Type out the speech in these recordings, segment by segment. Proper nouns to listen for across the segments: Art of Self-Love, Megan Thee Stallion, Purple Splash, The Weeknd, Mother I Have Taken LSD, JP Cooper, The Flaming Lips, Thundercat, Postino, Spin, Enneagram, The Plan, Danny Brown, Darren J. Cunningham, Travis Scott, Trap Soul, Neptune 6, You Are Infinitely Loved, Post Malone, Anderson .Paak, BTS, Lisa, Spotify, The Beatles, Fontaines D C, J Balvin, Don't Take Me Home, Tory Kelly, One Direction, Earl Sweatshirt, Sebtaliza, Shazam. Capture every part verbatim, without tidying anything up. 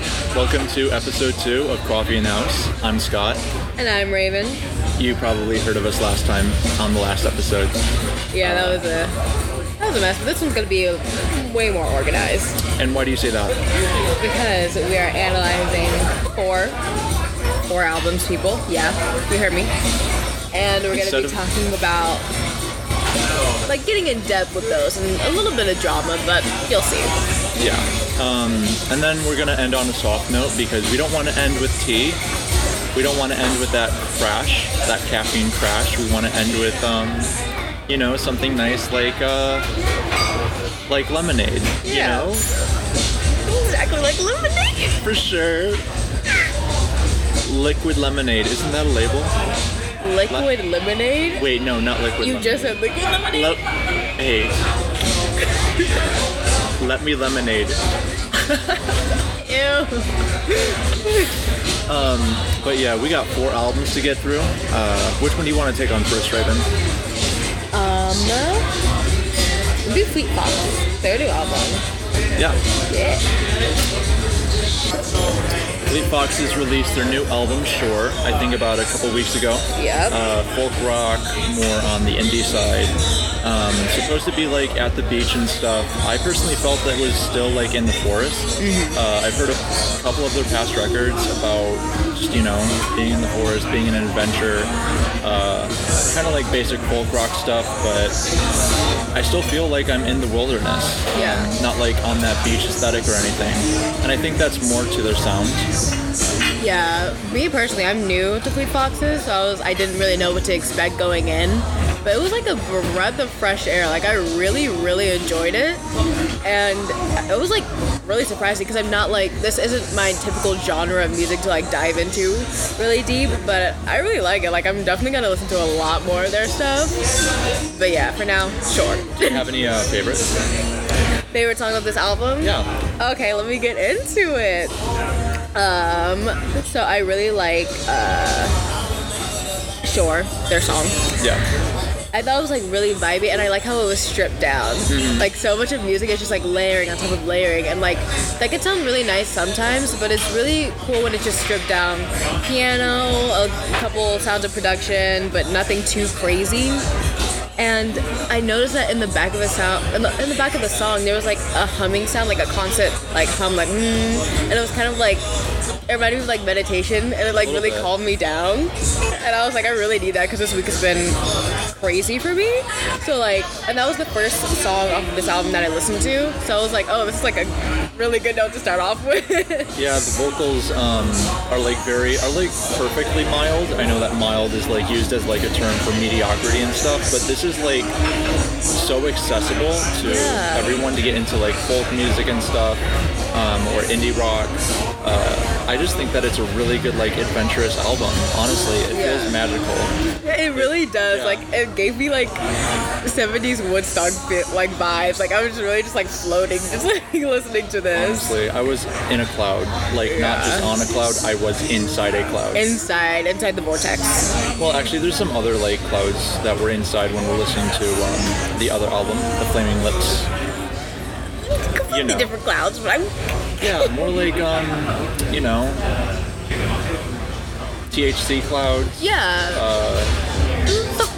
right, welcome to episode two of Coffee and House. I'm Scott. And I'm Raven. You probably heard of us last time on the last episode. Yeah, that was a that was a mess. This one's going to be way more organized. And why do you say that? Because we are analyzing four four albums, people. Yeah, you heard me. And we're going to be of- talking about like getting in depth with those and a little bit of drama, but you'll see. Yeah. Um, and then we're going to end on a soft note because we don't want to end with tea. We don't want to end with that crash, that caffeine crash. We want to end with, um, you know, something nice like, uh, like lemonade, yeah. You know? Exactly like lemonade. For sure. Liquid lemonade. Isn't that a label? Liquid Le- lemonade? Wait, no, not liquid you lemonade. You just said liquid lemonade? Le- hey. Let me lemonade. Ew. um, but yeah, we got four albums to get through. Uh, which one do you want to take on first, Raven? Um, it'd be Fleet Foxes. Their new album. Yeah. Yeah. Fleet Foxes released their new album, Shore, I think about a couple weeks ago. Yep. Uh, folk rock, more on the indie side. Um, supposed to be like at the beach and stuff. I personally felt that it was still like in the forest. Mm-hmm. Uh, I've heard a couple of their past records about just, you know, being in the forest, being in an adventure. Uh, kind of like basic folk rock stuff, but I still feel like I'm in the wilderness. Yeah. Um, not like on that beach aesthetic or anything. And I think that's more to their sound. Yeah, me personally, I'm new to Fleet Foxes, so I, was, I didn't really know what to expect going in. But it was like a breath of fresh air. Like, I really, really enjoyed it. And it was like really surprising because I'm not like, this isn't my typical genre of music to like dive into really deep, but I really like it. Like, I'm definitely going to listen to a lot more of their stuff. But yeah, for now, sure. Do you have any uh, favorites? Favorite song of this album? Yeah. Okay, let me get into it. Um, so I really like, uh, Shore, their song. Yeah. I thought it was like really vibey, and I like how it was stripped down. Mm-hmm. Like, so much of music is just like layering on top of layering, and like that can sound really nice sometimes, but it's really cool when it's just stripped down. Piano, a couple sounds of production, but nothing too crazy. And I noticed that in the back of the sound, in the, in the back of the song, there was like a humming sound, like a constant like hum, like mm, and it was kind of like, it reminded me of like meditation, and it like really bit. calmed me down. And I was like, I really need that because this week has been crazy for me. So like, and that was the first song off of this album that I listened to. So I was like, oh, this is like a really good note to start off with. Yeah, the vocals um, are like very, are like perfectly mild. I know that mild is like used as like a term for mediocrity and stuff, but this is like so accessible to yeah. everyone to get into like folk music and stuff, um, or indie rock. Uh, I just think that it's a really good like adventurous album. Honestly, it yeah. feels magical. It really it, does. Yeah. Like, it gave me like seventies Woodstock bit, like vibes. Like, I was really just like floating, just like listening to this. Honestly, I was in a cloud. Like yeah. not just on a cloud. I was inside a cloud. Inside, inside the vortex. Well, actually, there's some other like clouds that were inside when we were listening to um, the other album, The Flaming Lips. Completely you know. different clouds, but I'm. Yeah, more like um, you know, T H C clouds. Yeah. Uh,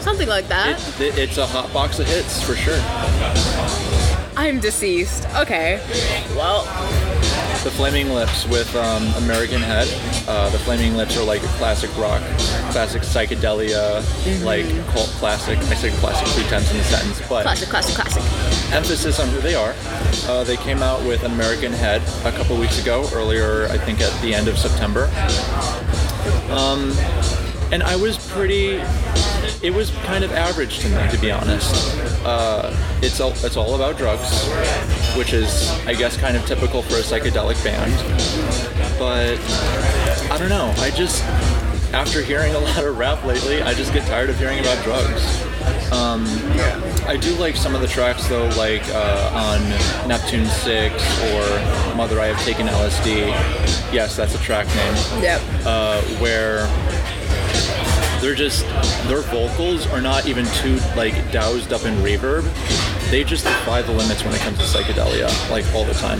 Something like that. It, it, it's a hot box of hits for sure. I'm deceased. Okay. Well. The Flaming Lips with um, American Head. Uh, the Flaming Lips are like classic rock, classic psychedelia, mm-hmm. like cult classic. I say classic three times in a sentence, but classic, classic, classic. Emphasis on who they are. Uh, they came out with American Head a couple weeks ago. Earlier, I think at the end of September. Um, and I was pretty. It was kind of average to me, to be honest. Uh, it's all, it's all about drugs, which is, I guess, kind of typical for a psychedelic band. But, I don't know, I just, after hearing a lot of rap lately, I just get tired of hearing about drugs. Um, I do like some of the tracks, though, like uh, on Neptune six or Mother I Have Taken L S D. Yes, that's a track name. Yep. Uh, where... They're just, their vocals are not even too, like, doused up in reverb. They just defy the limits when it comes to psychedelia, like, all the time.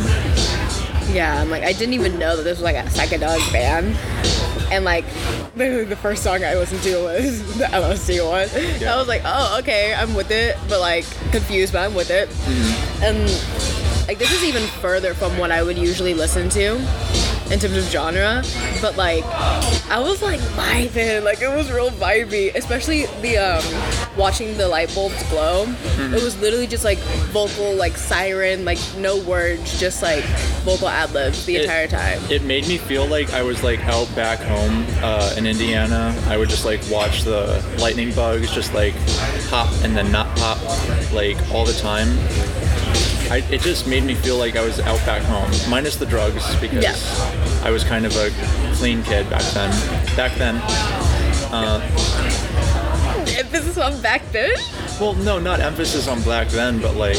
Yeah, I'm like, I didn't even know that this was like a psychedelic band. And like, literally the first song I listened to was the L S D one. Yeah. I was like, oh, okay, I'm with it, but like, confused, but I'm with it. Mm-hmm. And like, this is even further from what I would usually listen to in terms of genre, but like, I was like vibing, like it was real vibey, especially the um, watching the light bulbs glow. Mm-hmm. It was literally just like vocal, like siren, like no words, just like vocal ad-libs the it, entire time. It made me feel like I was like out back home uh, in Indiana. I would just like watch the lightning bugs just like pop and then not pop like all the time. I, it just made me feel like I was out back home, minus the drugs, because yeah. I was kind of a clean kid back then. Back then. Uh, emphasis on back then? Well, no, not emphasis on black then, but like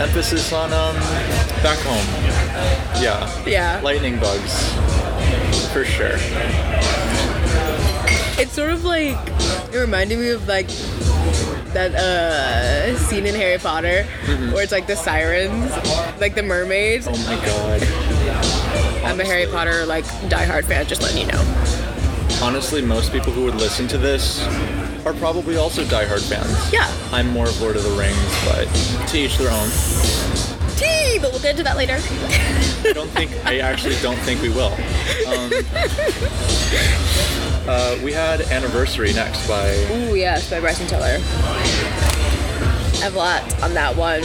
emphasis on um, back home. Yeah. Yeah. Lightning bugs, for sure. It's sort of like, it reminded me of like, that uh, scene in Harry Potter, mm-hmm. where it's like the sirens, like the mermaids. Oh my god. I'm honestly, a Harry Potter like diehard fan, just letting you know. Honestly, most people who would listen to this are probably also diehard fans. Yeah. I'm more of Lord of the Rings, but to each their own. Tee, but we'll get into that later. I don't think, I actually don't think we will. Um... Uh, we had Anniversary Next by... Ooh, yes, by Bryson Tiller. I have a lot on that one.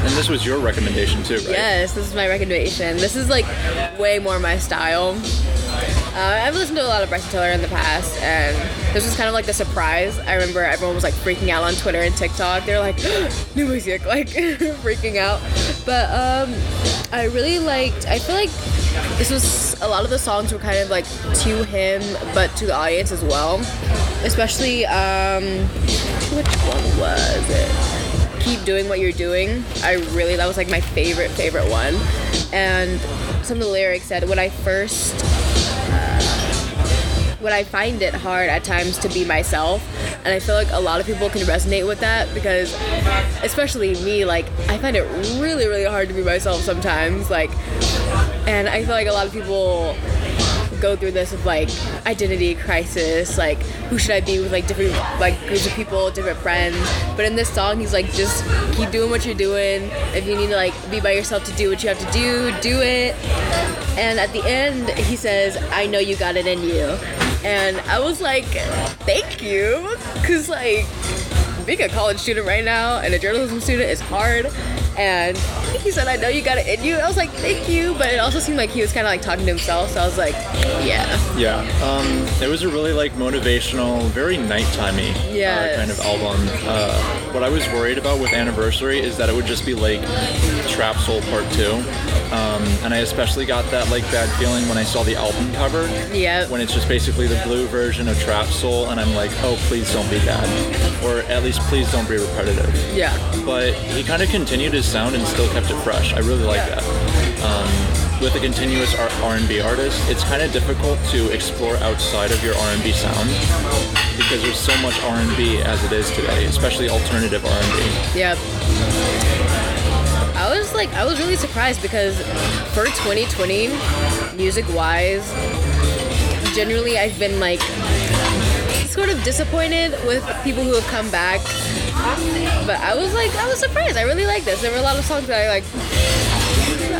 And this was your recommendation too, right? Yes, this is my recommendation. This is like way more my style. Uh, I've listened to a lot of Bryson Tiller in the past, and this was kind of like the surprise. I remember everyone was like freaking out on Twitter and TikTok. They were like, new music, like freaking out. But um, I really liked, I feel like this was, a lot of the songs were kind of like to him, but to the audience as well. Especially, um, which one was it? Keep Doing What You're Doing. I really, that was like my favorite, favorite one. And some of the lyrics said, when I first, uh, when I find it hard at times to be myself. And I feel like a lot of people can resonate with that because, especially me, like, I find it really, really hard to be myself sometimes. Like, and I feel like a lot of people go through this with like identity crisis, like who should I be with like different like groups of people, different friends. But in this song, he's like, just keep doing what you're doing. If you need to like be by yourself to do what you have to do, do it. And at the end, he says, I know you got it in you. And I was like, thank you, because like being a college student right now and a journalism student is hard. And he said, I know you got it in you. I was like, thank you. But it also seemed like he was kind of like talking to himself. So I was like, yeah. Yeah. Um, it was a really like motivational, very nighttime-y yes. uh, kind of album. Uh, what I was worried about with Anniversary is that it would just be like Trap Soul Part two. Um, and I especially got that like bad feeling when I saw the album cover. Yeah. When it's just basically the blue version of Trap Soul. And I'm like, oh, please don't be bad. Or at least please don't be repetitive. Yeah. But he kind of continued his sound and still kept it fresh. I really like that. Um, with a continuous R and B artist, it's kind of difficult to explore outside of your R and B sound because there's so much R and B as it is today, especially alternative R and B. Yep. I was like, I was really surprised because for twenty twenty, music-wise, generally I've been like sort of disappointed with people who have come back. But I was like, I was surprised. I really liked this. There were a lot of songs that I like.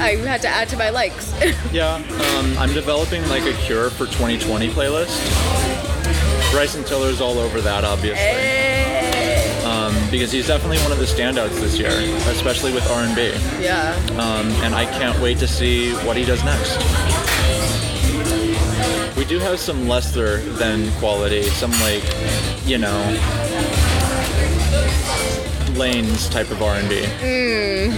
I had to add to my likes. Yeah, um, I'm developing like a cure for twenty twenty playlist. Bryson Tiller's all over that, obviously, hey. um, because he's definitely one of the standouts this year, especially with R and B. Yeah. Um, and I can't wait to see what he does next. We do have some lesser than quality, some like, you know, Lanes type of R and B. Mm.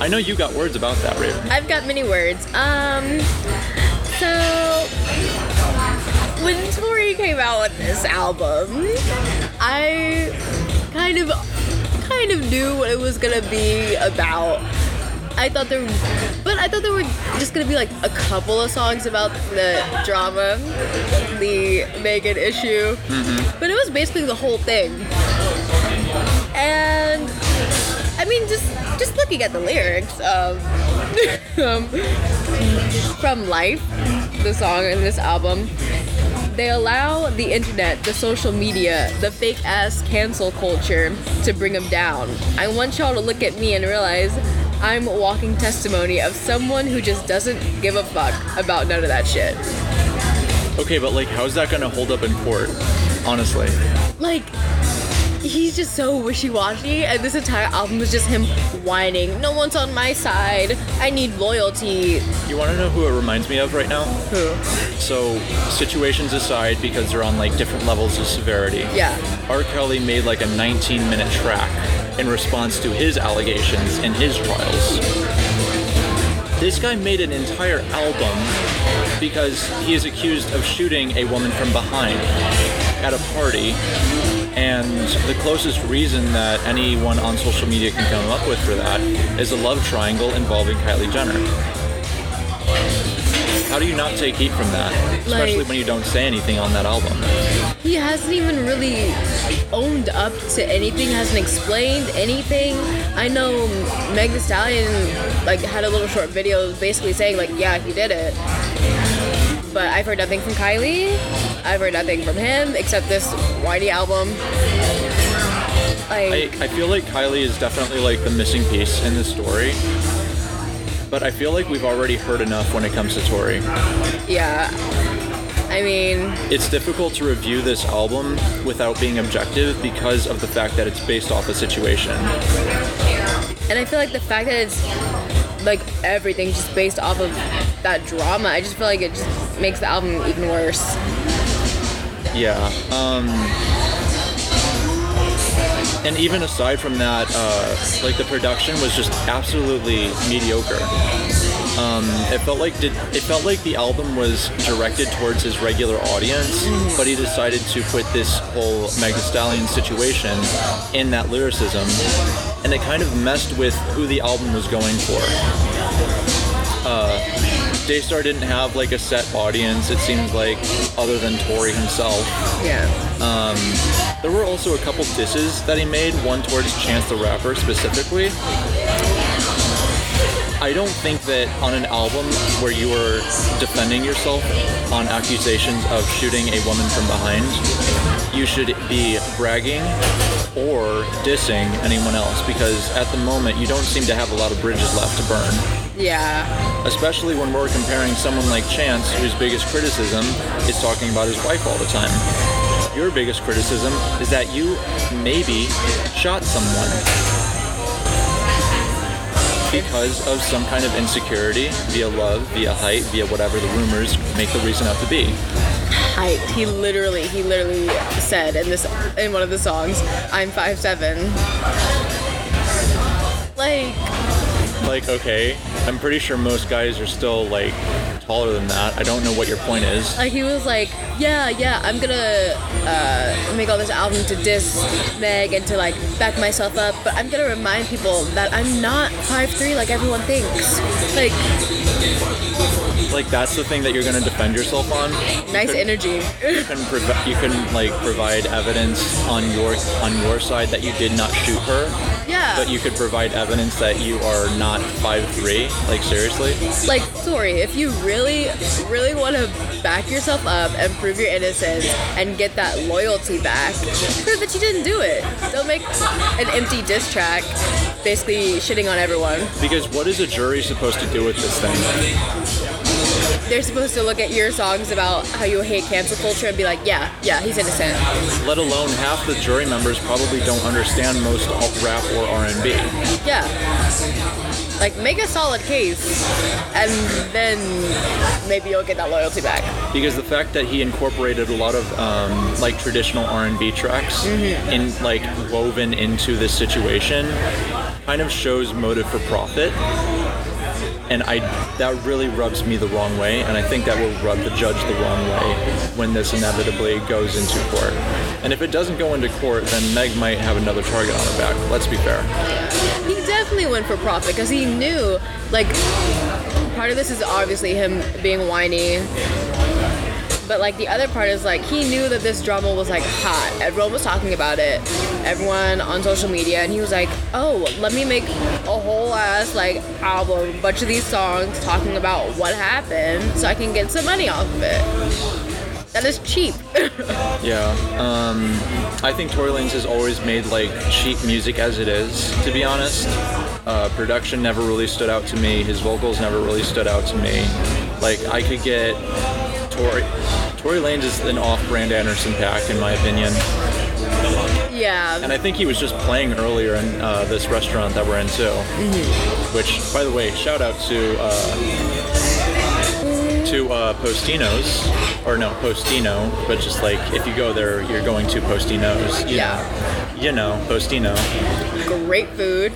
I know you got words about that, Raven. I've got many words. Um, so when Tory came out with this album, I kind of, kind of knew what it was gonna be about. I thought there, but I thought there were just gonna be like a couple of songs about the drama, the Megan issue, mm-hmm. but it was basically the whole thing. And I mean, just just looking at the lyrics of um, From Life, the song in this album, they allow the internet, the social media, the fake-ass cancel culture to bring them down. I want y'all to look at me and realize I'm walking testimony of someone who just doesn't give a fuck about none of that shit. Okay, but, like, how's that gonna hold up in court, honestly? Like, he's just so wishy-washy, and this entire album is just him whining. No one's on my side. I need loyalty. You want to know who it reminds me of right now? Who? So, situations aside, because they're on, like, different levels of severity. Yeah. R. Kelly made, like, a nineteen-minute track in response to his allegations and his trials. This guy made an entire album because he is accused of shooting a woman from behind at a party. And the closest reason that anyone on social media can come up with for that is a love triangle involving Kylie Jenner. How do you not take heat from that? Especially like, when you don't say anything on that album. He hasn't even really owned up to anything, hasn't explained anything. I know Megan Thee Stallion like, had a little short video basically saying, like, yeah, he did it. But I've heard nothing from Kylie. I've heard nothing from him except this whiny album. Like, I, I feel like Kylie is definitely like the missing piece in the story. But I feel like we've already heard enough when it comes to Tory. Yeah. I mean, it's difficult to review this album without being objective because of the fact that it's based off a situation. And I feel like the fact that it's like everything's just based off of that drama, I just feel like it just makes the album even worse. Yeah. Um, and even aside from that, uh, like the production was just absolutely mediocre. Um, it felt like did, it felt like the album was directed towards his regular audience, mm-hmm. but he decided to put this whole Megan Thee Stallion situation in that lyricism, and it kind of messed with who the album was going for. Uh... Daystar didn't have, like, a set audience, it seems like, other than Tory himself. Yeah. Um, there were also a couple disses that he made, one towards Chance the Rapper, specifically. I don't think that on an album where you were defending yourself on accusations of shooting a woman from behind, you should be bragging or dissing anyone else, because at the moment, you don't seem to have a lot of bridges left to burn. Yeah. Especially when we're comparing someone like Chance, whose biggest criticism is talking about his wife all the time. Your biggest criticism is that you maybe shot someone because of some kind of insecurity via love, via height, via whatever the rumors make the reason out to be. Height. He literally, he literally said in this, in one of the songs, I'm five seven. Like... Like, okay, I'm pretty sure most guys are still, like, taller than that. I don't know what your point is. Like, he was like, yeah, yeah, I'm gonna uh, make all this album to diss Meg and to, like, back myself up, but I'm gonna remind people that I'm not five three like everyone thinks. Like... Like, that's the thing that you're gonna defend yourself on? Nice you energy. you, couldn't provi- you couldn't, like, provide evidence on your on your side that you did not shoot her? Yeah. But you could provide evidence that you are not five three. Like, seriously? Like, sorry, if you really, really want to back yourself up and prove your innocence and get that loyalty back, prove that you didn't do it. Don't make an empty diss track basically shitting on everyone. Because what is a jury supposed to do with this thing? They're supposed to look at your songs about how you hate cancel culture and be like, yeah, yeah, he's innocent. Let alone half the jury members probably don't understand most rap or R and B. Yeah. Like, make a solid case, and then maybe you'll get that loyalty back. Because the fact that he incorporated a lot of, um, like, traditional R and B tracks mm-hmm. in, like, woven into this situation kind of shows motive for profit. And I that really rubs me the wrong way, and I think that will rub the judge the wrong way when this inevitably goes into court. And if it doesn't go into court, then Meg might have another target on her back. Let's be fair. He definitely went for profit, because he knew, like, part of this is obviously him being whiny. But, like, the other part is, like, he knew that this drama was, like, hot. Everyone was talking about it. everyone on social media, and he was like, oh, let me make a whole ass like album, bunch of these songs talking about what happened so I can get some money off of it. That is cheap. Yeah. Um, I think Tory Lanez has always made like cheap music as it is, to be honest. Uh, production never really stood out to me. His vocals never really stood out to me. Like, I could get Tory... Tory Lanez is an off-brand Anderson .Paak, in my opinion. Yeah. And I think he was just playing earlier in uh, this restaurant that we're in, too. Mm-hmm. Which, by the way, shout out to uh, to uh, Postino's. Or no, Postino. But just like, if you go there, you're going to Postino's. You yeah. Know, you know, Postino. Great food.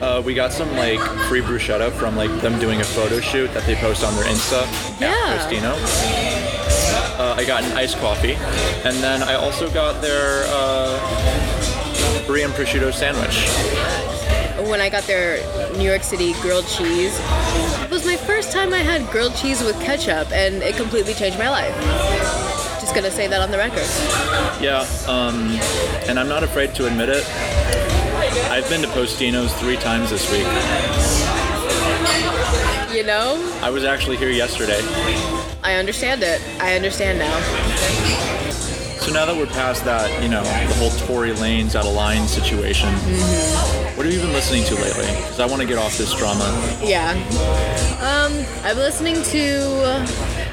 Uh, we got some like free bruschetta from like them doing a photo shoot that they post on their Insta yeah. at Postino. Uh, I got an iced coffee, and then I also got their uh, brie and prosciutto sandwich. When I got their New York City grilled cheese, it was my first time I had grilled cheese with ketchup, and it completely changed my life. Just gonna say that on the record. Yeah, um, and I'm not afraid to admit it. I've been to Postino's three times this week. You know? I was actually here yesterday. I understand it. I understand now. So now that we're past that, you know, the whole Tory Lanez out of line situation, mm-hmm. what have you been listening to lately? Because I want to get off this drama. Yeah. Um, I've been listening to...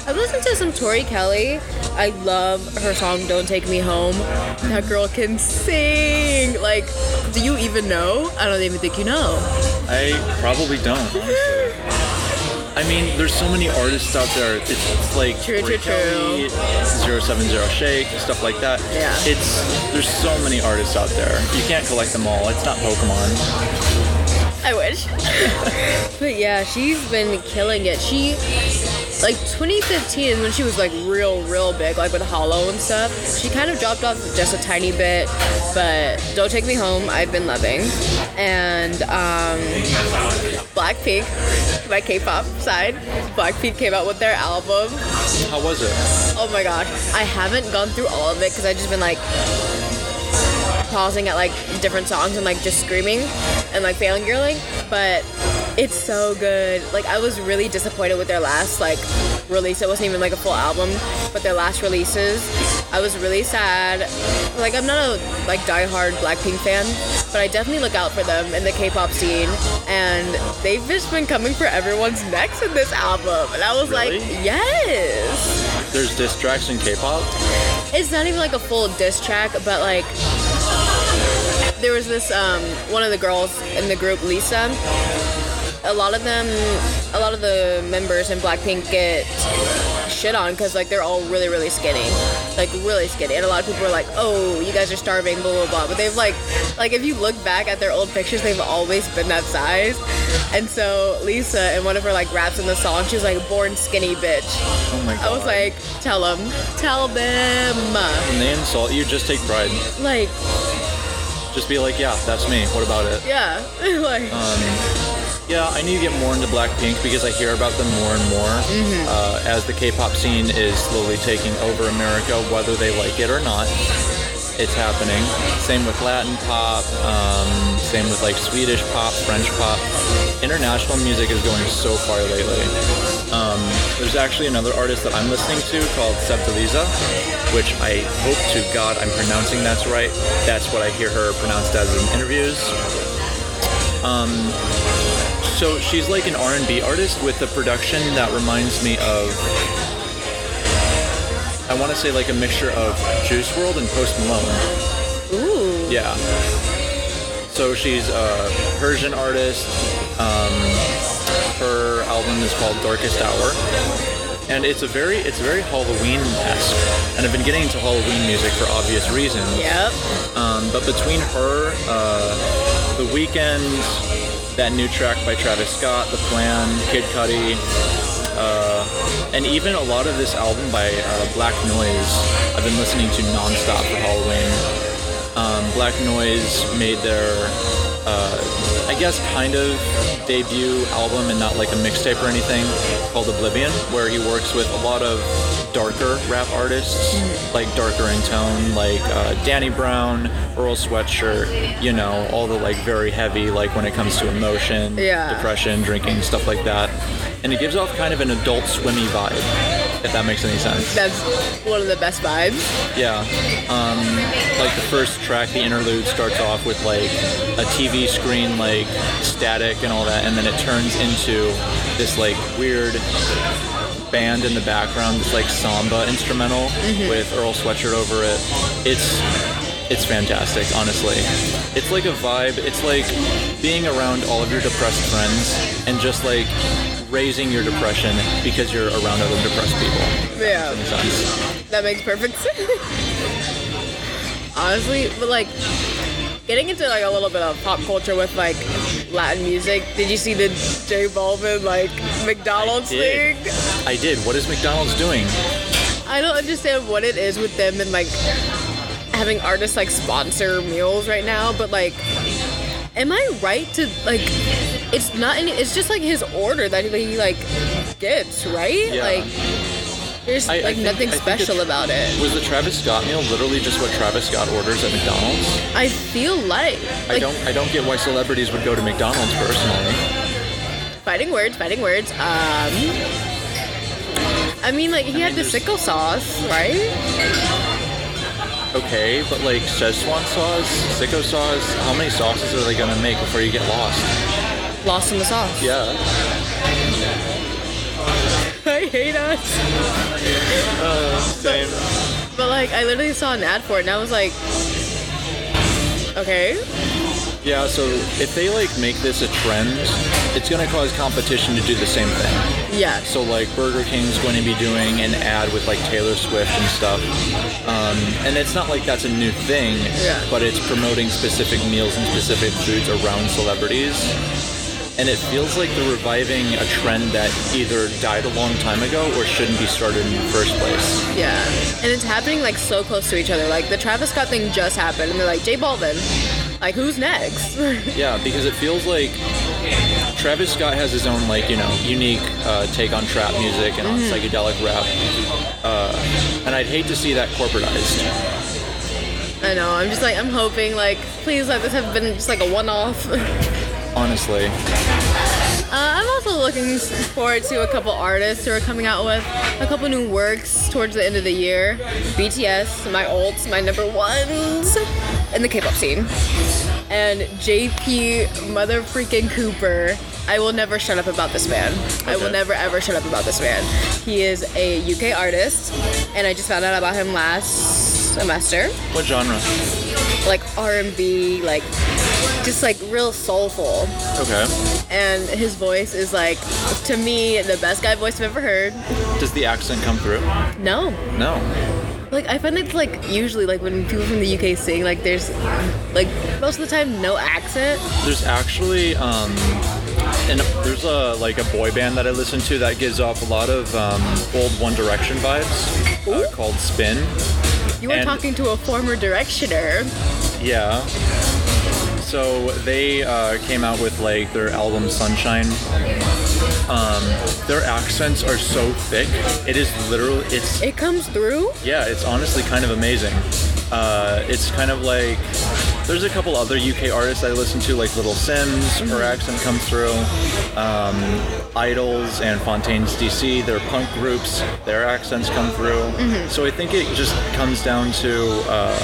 I've listened to some Tory Kelly. I love her song, Don't Take Me Home. That girl can sing! Like, do you even know? I don't even think you know. I probably don't, honestly. I mean, there's so many artists out there. It's, it's like true, true, Kelly, true. zero seven zero Shake, stuff like that. Yeah. It's there's so many artists out there. You can't collect them all. It's not Pokemon. I wish. But yeah, she's been killing it. She like twenty fifteen when she was like real, real big, like with Hollow and stuff. She kind of dropped off just a tiny bit, but Don't Take Me Home, I've been loving. And um, Blackpink, my K-pop side, Blackpink came out with their album. How was it? Oh my gosh, I haven't gone through all of it because I've just been like pausing at like different songs and like just screaming and like fangirling, but it's so good. Like, I was really disappointed with their last like release. It wasn't even like a full album, but their last releases, I was really sad. Like, I'm not a like diehard Blackpink fan, but I definitely look out for them in the K-pop scene, and they've just been coming for everyone's necks in this album, and I was really? like, yes. There's diss tracks in K-pop? It's not even like a full diss track, but like there was this um, one of the girls in the group, Lisa. A lot of them, a lot of the members in Blackpink get shit on because like they're all really, really skinny, like really skinny, and a lot of people are like, "Oh, you guys are starving," blah blah blah. But they've like, like if you look back at their old pictures, they've always been that size. And so Lisa, in one of her like raps in the song, she was like, "Born skinny, bitch." Oh my god. I was like, "Tell them, tell them." When they insult you, just take pride. Like, just be like, "Yeah, that's me. What about it?" Yeah, like. Um, Yeah, I need to get more into Blackpink because I hear about them more and more mm-hmm. uh, as the K-pop scene is slowly taking over America, whether they like it or not. It's happening. Same with Latin pop, um, same with like Swedish pop, French pop. International music is going so far lately. Um, there's actually another artist that I'm listening to called Sebtaliza, which I hope to God I'm pronouncing that's right. That's what I hear her pronounced as in interviews. Um... So she's like an R and B artist with a production that reminds me of, I want to say like a mixture of Juice world and Post Malone. Ooh. Yeah. So she's a Persian artist. Um, her album is called Darkest Hour, and it's a very it's very Halloween-esque. And I've been getting into Halloween music for obvious reasons. Yep. Um, but between her, uh, The Weeknd. That new track by Travis Scott, The Plan, Kid Cudi, uh, and even a lot of this album by uh, Black Noise, I've been listening to nonstop for Halloween. Um, Black Noise made their uh, I guess, kind of debut album and not like a mixtape or anything called Oblivion, where he works with a lot of darker rap artists, mm-hmm. like darker in tone, like uh, Danny Brown, Earl Sweatshirt, you know, all the like very heavy, like when it comes to emotion, yeah. depression, drinking, stuff like that. And it gives off kind of an Adult Swimmy vibe. If that makes any sense. That's one of the best vibes. Yeah. Um, like the first track, the interlude, starts off with like a T V screen, like static and all that, and then it turns into this like weird band in the background, this like samba instrumental mm-hmm. with Earl Sweatshirt over it. It's it's fantastic, honestly. It's like a vibe. It's like being around all of your depressed friends and just like raising your depression because you're around other depressed people. Yeah. That makes perfect sense. Honestly, but like getting into like a little bit of pop culture with like Latin music, did you see the J Balvin like McDonald's I thing? I did. What is McDonald's doing? I don't understand what it is with them and like having artists like sponsor meals right now, but like am I right to like it's not any, it's just like his order that he like gets, right? Yeah. Like there's I, like I think, nothing special about it. Was the Travis Scott meal literally just what Travis Scott orders at McDonald's? I feel like, like I don't I don't get why celebrities would go to McDonald's personally. Fighting words, fighting words. Um I mean like he I mean, had the sickle sauce, right? Okay, but like Szechuan sauce, sicko sauce, how many sauces are they gonna make before you get lost? Lost in the sauce. Yeah. I hate us. Uh, same. But, but like, I literally saw an ad for it, and I was like, okay. Yeah, so if they like make this a trend, it's gonna cause competition to do the same thing. Yeah. So like Burger King's going to be doing an ad with like Taylor Swift and stuff. Um, and it's not like that's a new thing, yeah. but it's promoting specific meals and specific foods around celebrities. And it feels like they're reviving a trend that either died a long time ago or shouldn't be started in the first place. Yeah. And it's happening like so close to each other. Like the Travis Scott thing just happened and they're like, J Balvin, like who's next? Yeah, because it feels like Travis Scott has his own like, you know, unique uh, take on trap music and on mm-hmm. psychedelic rap. Uh, and I'd hate to see that corporatized. I know, I'm just like, I'm hoping like, please let this have been just like a one-off. Honestly. Uh, I'm also looking forward to a couple artists who are coming out with a couple new works towards the end of the year. B T S, my olds, my number ones in the K-pop scene. And J P Mother Freaking Cooper. I will never shut up about this man. Okay. I will never ever shut up about this man. He is a U K artist, and I just found out about him last semester. What genre? Like R and B, like just like real soulful. Okay. And his voice is like, to me, the best guy voice I've ever heard. Does the accent come through? No. No. Like, I find it's like, usually, like, when people from the U K sing, like, there's, like, most of the time, no accent. There's actually, um, and there's a, like, a boy band that I listen to that gives off a lot of, um, old One Direction vibes, uh, called Spin. You were and, talking to a former Directioner. Yeah. So they uh, came out with like their album Sunshine. Um, their accents are so thick. It is literally, it's... It comes through? Yeah, it's honestly kind of amazing. Uh, it's kind of like, there's a couple other U K artists I listen to, like Little Sims, mm-hmm. her accent comes through. Um, Idols and Fontaines D C, their punk groups, their accents come through. Mm-hmm. So I think it just comes down to uh,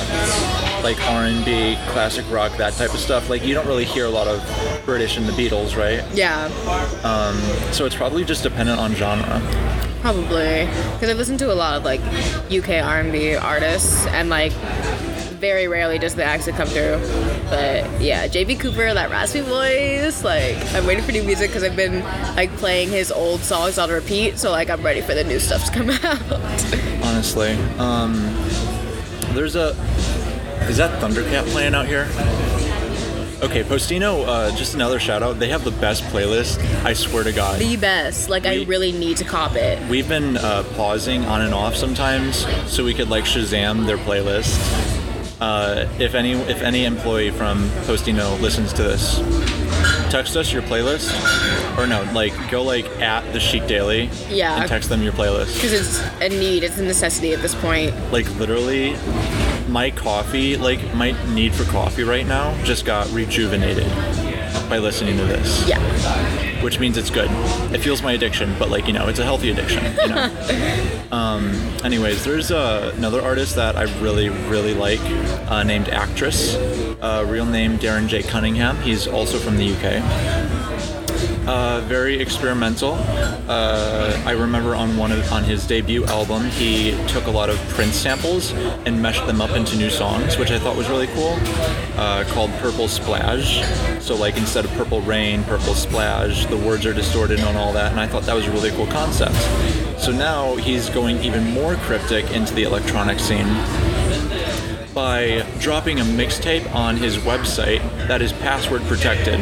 like R and B, classic rock, that type of stuff. Like you don't really hear a lot of British in the Beatles, right? Yeah. Um, so it's probably just dependent on genre. Probably, because I listen to a lot of like U K R and B artists, and like very rarely does the accent come through. But yeah, J B Cooper, that raspy voice. Like I'm waiting for new music because I've been like playing his old songs on repeat, so like I'm ready for the new stuff to come out. Honestly, um, there's a is that Thundercat playing out here? Okay, Postino, uh, just another shout out. They have the best playlist, I swear to God. The best. Like, we, I really need to cop it. We've been uh, pausing on and off sometimes so we could, like, Shazam their playlist. Uh, if any if any employee from Postino listens to this, text us your playlist, or no, like go like at the Chic Daily. Yeah. And text them your playlist. Because it's a need, it's a necessity at this point. Like literally, my coffee, like my need for coffee right now, just got rejuvenated by listening to this. Yeah. Which means it's good. It fuels my addiction, but like, you know, it's a healthy addiction. You know. um, anyways, there's uh, another artist that I really, really like, uh, named Actress. Uh, real name Darren J Cunningham. He's also from the U K. Uh, very experimental. Uh, I remember on one of on his debut album, he took a lot of Prince samples and meshed them up into new songs, which I thought was really cool. Uh, called Purple Splash. So like instead of Purple Rain, Purple Splash, the words are distorted and all that, and I thought that was a really cool concept. So now he's going even more cryptic into the electronic scene by dropping a mixtape on his website that is password protected.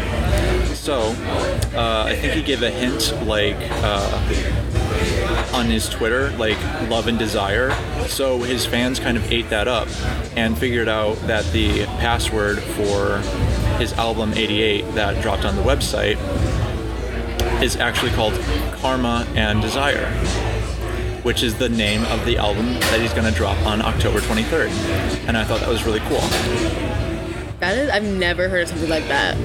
So, uh, I think he gave a hint, like, uh, on his Twitter, like, love and desire. So his fans kind of ate that up and figured out that the password for his album eighty-eight that dropped on the website is actually called Karma and Desire, which is the name of the album that he's going to drop on October twenty-third. And I thought that was really cool. That is, I've never heard of something like that.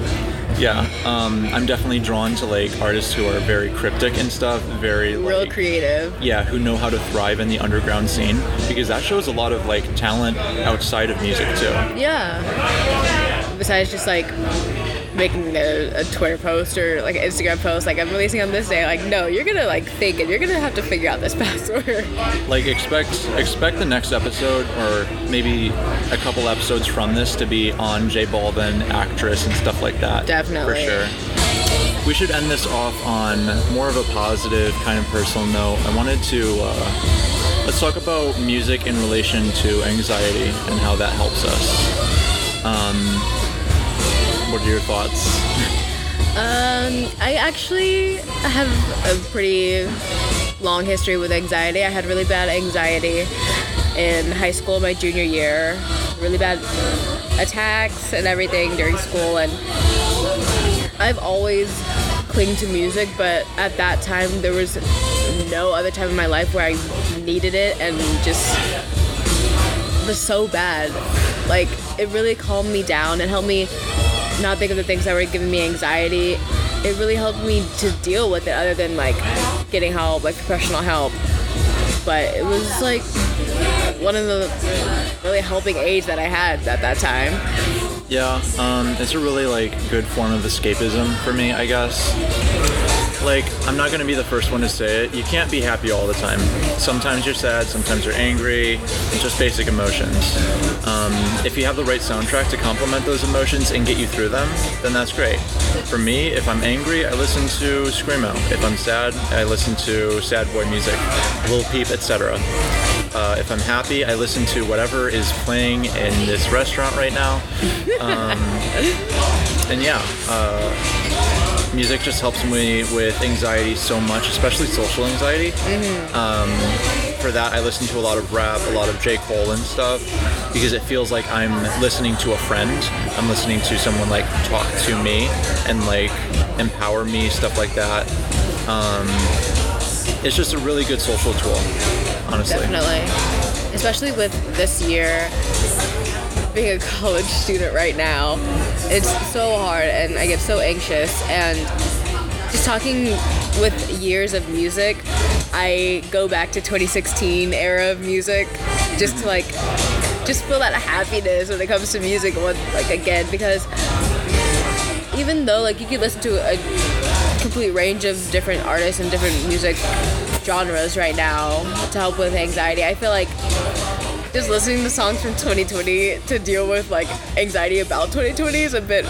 Yeah, um, I'm definitely drawn to like artists who are very cryptic and stuff, very like, real creative. Yeah, who know how to thrive in the underground scene, because that shows a lot of like talent outside of music too. Yeah. Besides just like making a, a Twitter post or like an Instagram post, like I'm releasing on this day, like no, you're gonna like think it, you're gonna have to figure out this password. Like expect expect the next episode or maybe a couple episodes from this to be on J Balvin, Actress, and stuff like that. Definitely. For sure. We should end this off on more of a positive kind of personal note. I wanted to uh, let's talk about music in relation to anxiety and how that helps us. Um, What are your thoughts? Um, I actually have a pretty long history with anxiety. I had really bad anxiety in high school, my junior year. Really bad attacks and everything during school. And I've always clinged to music, but at that time, there was no other time in my life where I needed it and just it was so bad. Like, it really calmed me down and helped me not think of the things that were giving me anxiety. It really helped me to deal with it other than like getting help, like professional help. But it was like one of the really helping aids that I had at that time. Yeah, um, it's a really like good form of escapism for me, I guess. Like, I'm not going to be the first one to say it. You can't be happy all the time. Sometimes you're sad, sometimes you're angry. It's just basic emotions. Um, if you have the right soundtrack to complement those emotions and get you through them, then that's great. For me, if I'm angry, I listen to Screamo. If I'm sad, I listen to sad boy music, Lil Peep, et cetera. Uh, if I'm happy, I listen to whatever is playing in this restaurant right now. Um, and yeah, uh, music just helps me with anxiety so much, especially social anxiety. Mm-hmm. Um, for that, I listen to a lot of rap, a lot of J Cole and stuff, because it feels like I'm listening to a friend. I'm listening to someone like talk to me and like empower me, stuff like that. Um, it's just a really good social tool. Honestly. Definitely. Especially with this year, being a college student right now, it's so hard and I get so anxious. And just talking with years of music, I go back to twenty sixteen era of music just to like, just feel that happiness when it comes to music once, like again, because even though like you could listen to a complete range of different artists and different music genres right now to help with anxiety, I feel like just listening to songs from twenty twenty to deal with like anxiety about twenty twenty is a bit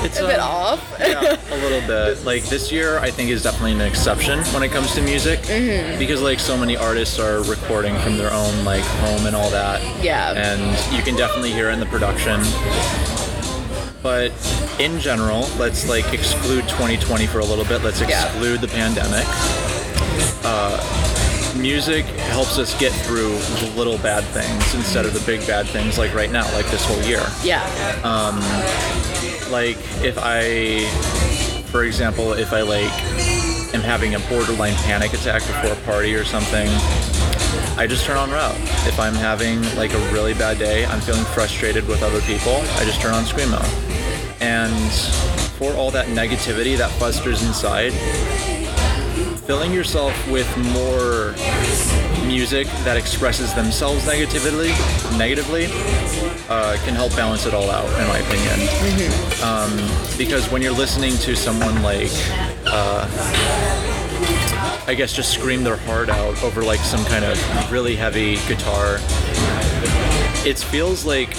it's a, a bit off. Yeah, a little bit. Like this year I think is definitely an exception when it comes to music. Mm-hmm. Because like so many artists are recording from their own like home and all that. Yeah. And you can definitely hear in the production. But in general, let's like exclude twenty twenty for a little bit. Let's exclude yeah. the pandemic. Uh, music helps us get through the little bad things instead of the big bad things like right now, like this whole year. Yeah. Um, like, if I, for example, if I, like, am having a borderline panic attack before a party or something, I just turn on Route. If I'm having, like, a really bad day, I'm feeling frustrated with other people, I just turn on Screamo. And for all that negativity that festers inside, filling yourself with more music that expresses themselves negatively, negatively uh, can help balance it all out, in my opinion. Mm-hmm. Um, because when you're listening to someone like, uh, I guess just scream their heart out over like some kind of really heavy guitar, it feels like,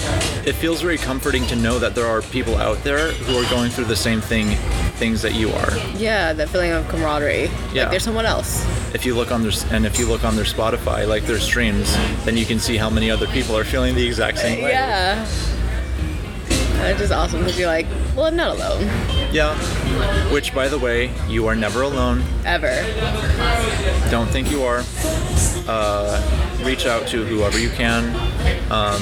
it feels very comforting to know that there are people out there who are going through the same thing, things that you are. Yeah, that feeling of camaraderie. Yeah. Like there's someone else. If you look on their, and if you look on their Spotify, like their streams, then you can see how many other people are feeling the exact same way. Yeah. It's just awesome because you're like, well, I'm not alone. Yeah. Which, by the way, you are never alone. Ever. Don't think you are. Uh, reach out to whoever you can. Um,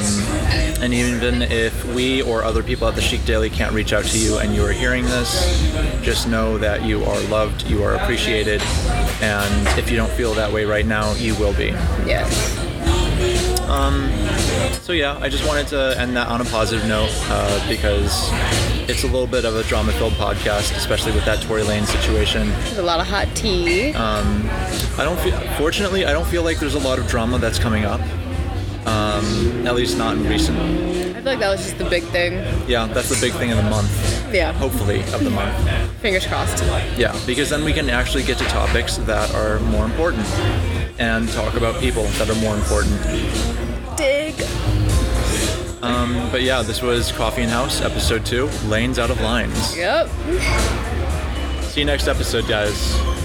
and even if we or other people at the Chic Daily can't reach out to you and you are hearing this, just know that you are loved, you are appreciated, and if you don't feel that way right now, you will be. Yes. Um, so yeah, I just wanted to end that on a positive note, uh, because it's a little bit of a drama-filled podcast, especially with that Tory Lanez situation. There's a lot of hot tea. Um, I don't feel, fortunately, I don't feel like there's a lot of drama that's coming up. Um, at least not in recent. I feel like that was just the big thing. Yeah, that's the big thing of the month. Yeah. Hopefully, of the month. Fingers crossed. Yeah, because then we can actually get to topics that are more important and talk about people that are more important. Dig. Um, but yeah, this was Coffee and House, episode two, Lanes Out of Lines. Yep. See you next episode, guys.